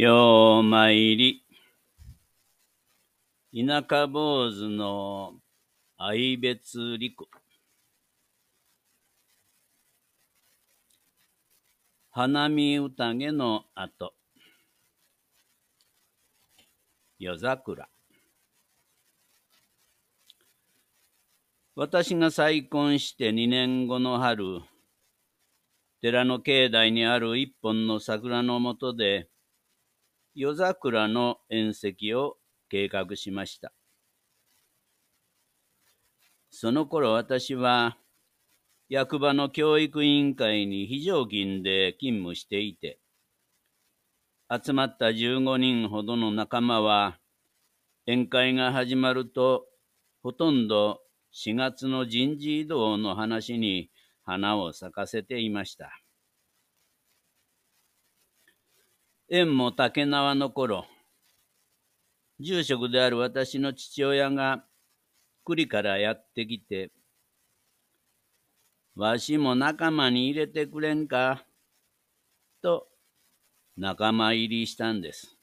ようまいり田舎坊主の愛別離苦花見宴のあと夜桜私が再婚して2年後の春、寺の境内にある一本の桜の下で、夜桜の宴席を計画しました。その頃私は、役場の教育委員会に非常勤で勤務していて、集まった15人ほどの仲間は、宴会が始まると、ほとんど、4月の人事異動の話に花を咲かせていました。縁も竹縄の頃、住職である私の父親が栗からやってきて、わしも仲間に入れてくれんか、と仲間入りしたんです。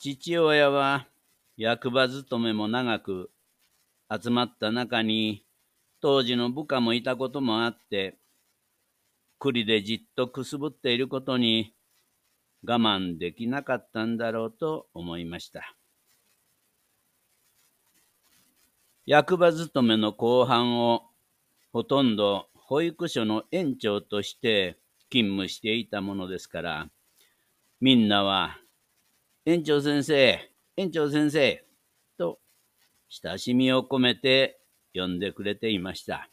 父親は、役場勤めも長く、集まった中に当時の部下もいたこともあって、栗でじっとくすぶっていることに我慢できなかったんだろうと思いました。役場勤めの後半をほとんど保育所の園長として勤務していたものですから、みんなは園長先生、園長先生と親しみを込めて呼んでくれていました。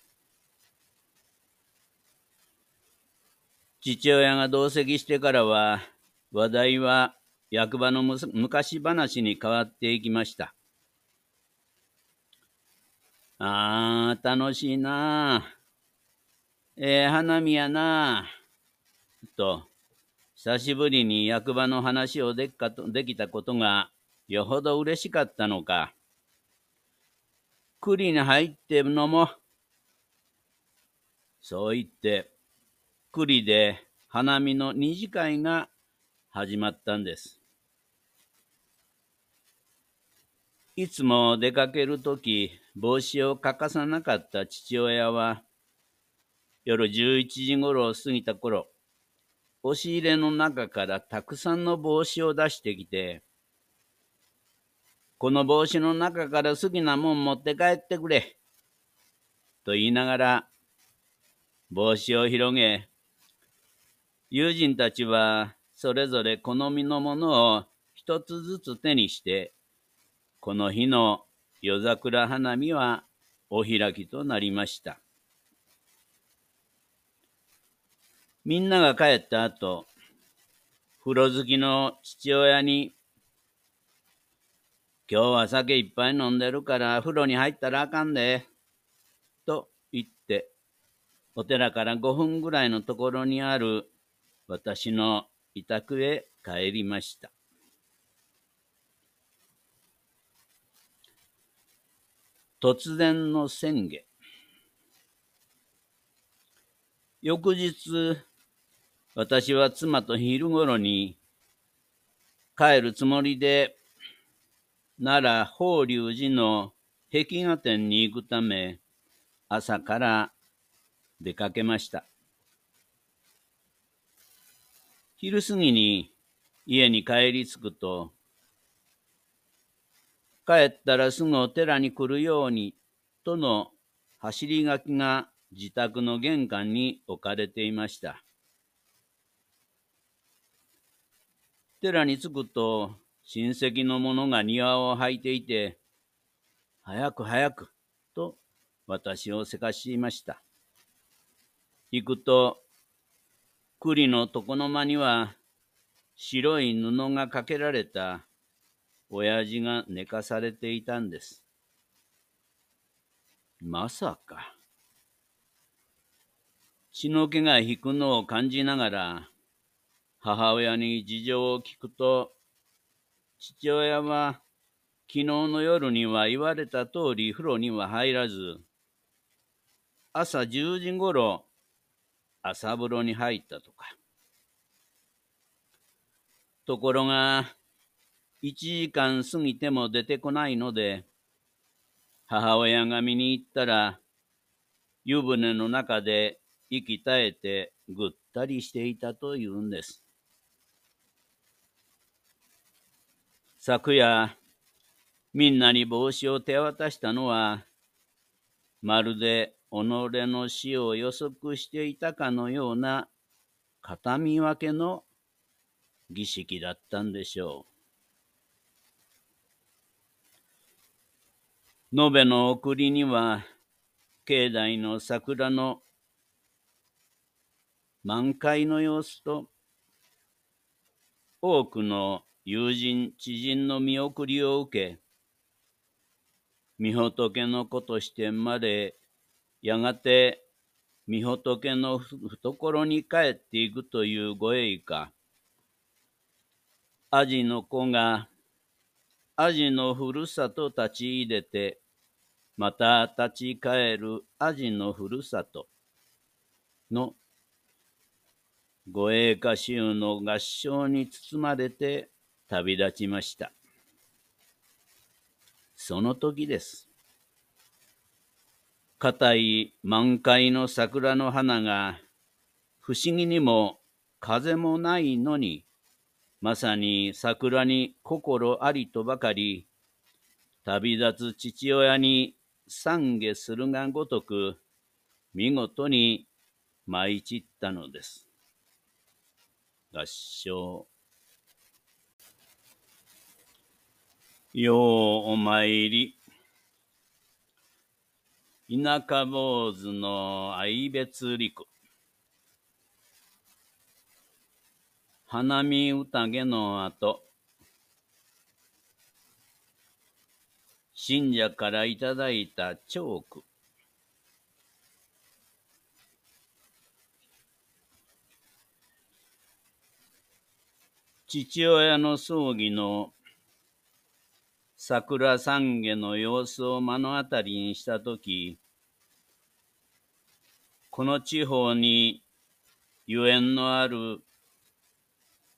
父親が同席してからは話題は役場の昔話に変わっていきました。ああ、楽しいなあ。花見やなあ。と、久しぶりに役場の話をできたことがよほど嬉しかったのか。栗に入って飲もう。そう言って、栗で花見の二次会が始まったんです。いつも出かけるとき、帽子を欠かさなかった父親は、夜11時ごろを過ぎた頃、押し入れの中からたくさんの帽子を出してきて、この帽子の中から好きなもん持って帰ってくれ。と言いながら、帽子を広げ、友人たちはそれぞれ好みのものを一つずつ手にして、この日の夜桜花見はお開きとなりました。みんなが帰った後、風呂好きの父親に、今日は酒いっぱい飲んでるから風呂に入ったらあかんで、と言って、お寺から5分ぐらいのところにある私の委託へ帰りました。突然の宣言。翌日、私は妻と昼ごろに帰るつもりで、奈良法隆寺の壁画展に行くため、朝から出かけました。昼過ぎに家に帰り着くと、帰ったらすぐお寺に来るようにとの走り書きが自宅の玄関に置かれていました。寺に着くと、親戚の者が庭を履いていて、早く早く、と私をせかしました。行くと、栗の床の間には、白い布がかけられた、親父が寝かされていたんです。まさか。血の気が引くのを感じながら、母親に事情を聞くと、父親は昨日の夜には言われた通り風呂には入らず、朝10時ごろ朝風呂に入ったとか。ところが、1時間過ぎても出てこないので、母親が見に行ったら、湯船の中で息絶えてぐったりしていたというんです。昨夜、みんなに帽子を手渡したのは、まるで己の死を予測していたかのような形見分けの儀式だったんでしょう。延べの送りには、境内の桜の満開の様子と、多くの友人、知人の見送りを受け、みほとけの子として生まれ、やがてみほとけの懐に帰っていくというご栄華。アジの子がアジのふるさと立ち入れて、また立ち帰るアジのふるさとのご栄華集の合唱に包まれて旅立ちました。その時です。固い満開の桜の花が、不思議にも風もないのに、まさに桜に心ありとばかり、旅立つ父親に懺悔するがごとく、見事に舞い散ったのです。合唱。ようお参り。田舎坊主の愛別陸。花見宴の後、信者からいただいたチョーク。父親の葬儀の桜懺悔の様子を目の当たりにしたとき、この地方にゆえんのある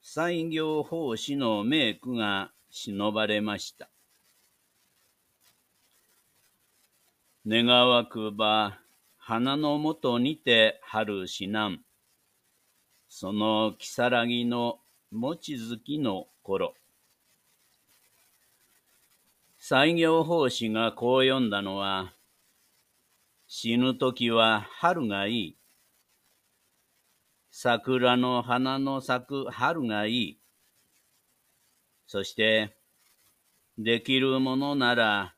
西行法師の名句が忍ばれました。願わくば花のもとにて春死難、その如月の望月の頃。西行法師がこう読んだのは、死ぬときは春がいい。桜の花の咲く春がいい。そして、できるものなら、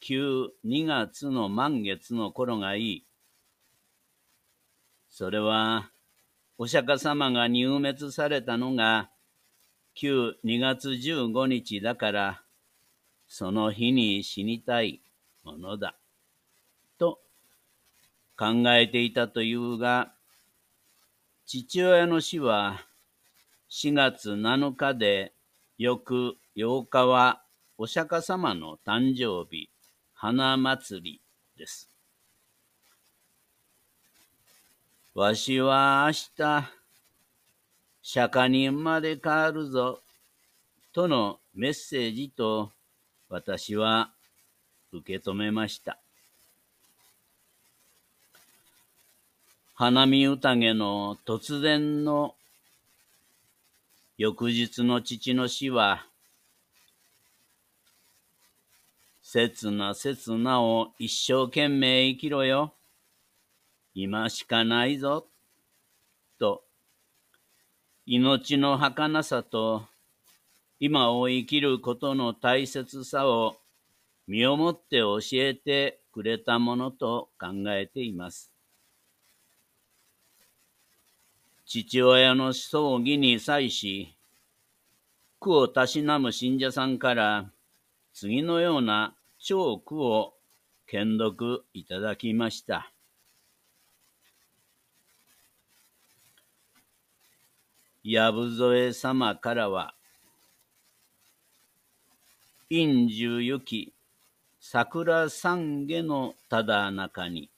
旧2月の満月の頃がいい。それは、お釈迦様が入滅されたのが、旧2月15日だから、その日に死にたいものだ、と考えていたというが、父親の死は4月7日で、翌8日はお釈迦様の誕生日、花祭りです。わしは明日、釈迦に生まれ変わるぞ、とのメッセージと、私は受け止めました。花見宴の突然の翌日の父の死は、刹那刹那を一生懸命生きろよ。今しかないぞ。と、命の儚さと、今を生きることの大切さを身をもって教えてくれたものと考えています。父親の葬儀に際し、句をたしなむ信者さんから次のような長句を献読いただきました。藪添様からは、陰樹ゆき桜懺悔のただ中に、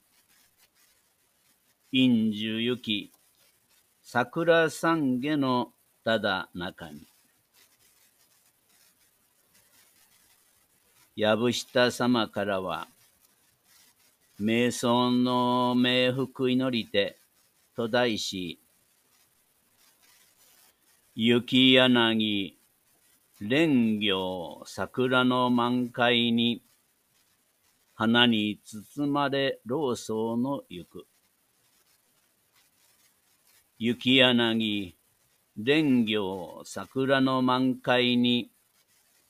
陰樹ゆき桜懺悔のただ中に、藪下様からは、瞑想の冥福祈りて、と題し、雪柳、蓮行、桜の満開に、花に包まれ老僧の行く。雪柳、蓮行、桜の満開に、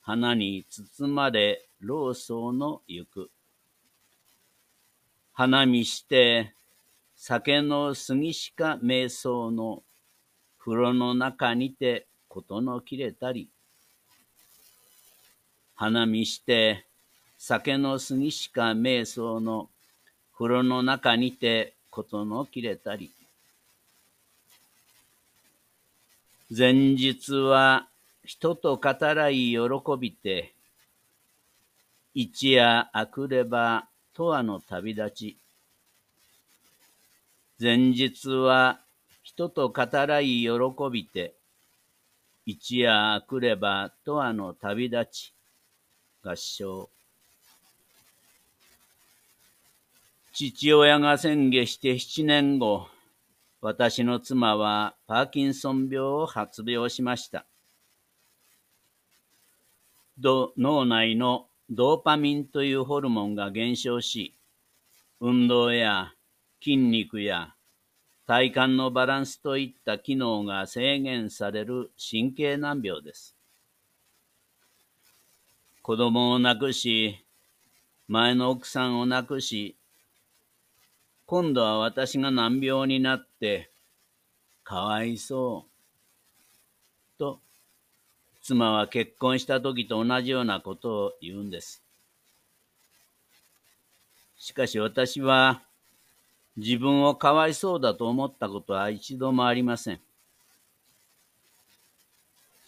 花に包まれ老僧の行く。花見して、酒の杉しか瞑想の、風呂の中にて事の切れたり。花見して、酒の杉しか瞑想の、風呂の中にて事の切れたり。前日は人と語らい喜びて、一夜明くれば、とわの旅立ち。前日は人と語らい喜びて、一夜明くればとわの旅立ち。合唱。父親が宣言して7年後、私の妻はパーキンソン病を発病しました。脳内のドーパミンというホルモンが減少し、運動や筋肉や体幹のバランスといった機能が制限される神経難病です。子供を亡くし、前の奥さんを亡くし、今度は私が難病になって、かわいそう、と、妻は結婚した時と同じようなことを言うんです。しかし私は自分をかわいそうだと思ったことは一度もありません。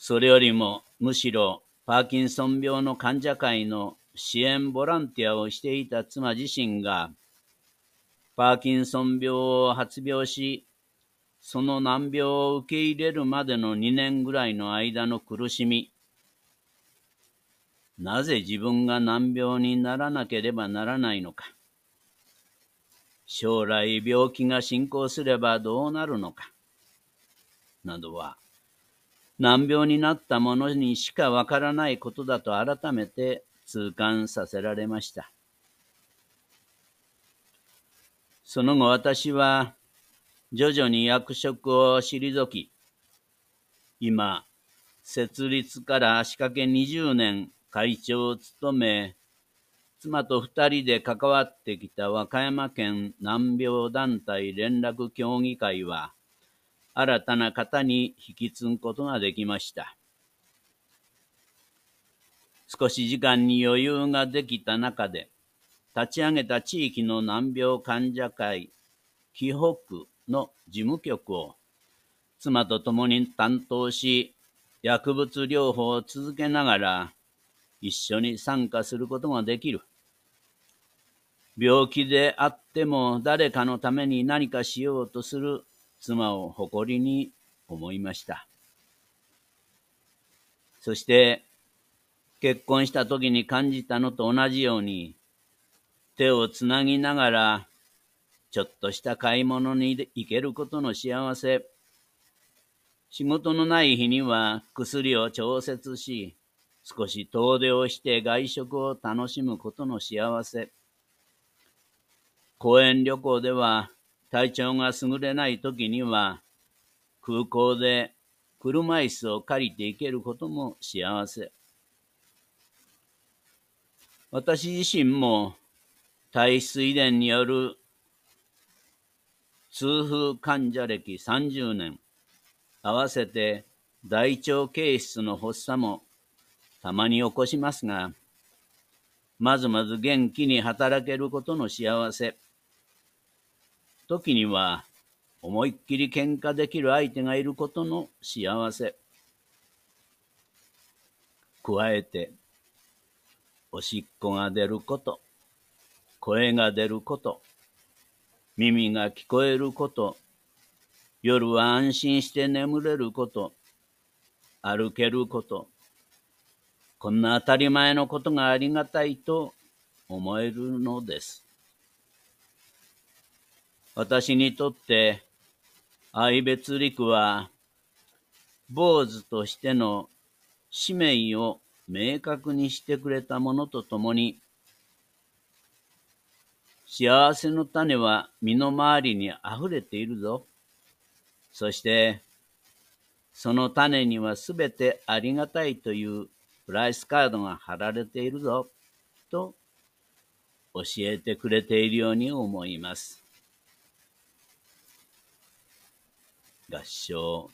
それよりもむしろパーキンソン病の患者会の支援ボランティアをしていた妻自身がパーキンソン病を発病し、その難病を受け入れるまでの2年ぐらいの間の苦しみ。なぜ自分が難病にならなければならないのか。将来病気が進行すればどうなるのか。などは、難病になった者にしかわからないことだと改めて痛感させられました。その後私は、徐々に役職を退き、今、設立から足掛け20年会長を務め、妻と2人で関わってきた和歌山県難病団体連絡協議会は、新たな方に引き継ぐことができました。少し時間に余裕ができた中で、立ち上げた地域の難病患者会、紀北区の事務局を妻と共に担当し、薬物療法を続けながら一緒に参加することができる。病気であっても誰かのために何かしようとする妻を誇りに思いました。そして結婚した時に感じたのと同じように、手をつなぎながらちょっとした買い物に行けることの幸せ。仕事のない日には薬を調節し、少し遠出をして外食を楽しむことの幸せ。公園旅行では体調が優れない時には空港で車椅子を借りて行けることも幸せ。私自身も体質遺伝による痛風患者歴30年、合わせて大腸憩室の発作もたまに起こしますが、まずまず元気に働けることの幸せ。時には思いっきり喧嘩できる相手がいることの幸せ。加えて、おしっこが出ること、声が出ること、耳が聞こえること、夜は安心して眠れること、歩けること、こんな当たり前のことがありがたいと思えるのです。私にとって愛別陸は坊主としての使命を明確にしてくれたものとともに、幸せの種は身の回りにあふれているぞ。そして、その種にはすべてありがたいというプライスカードが貼られているぞ、と教えてくれているように思います。合唱。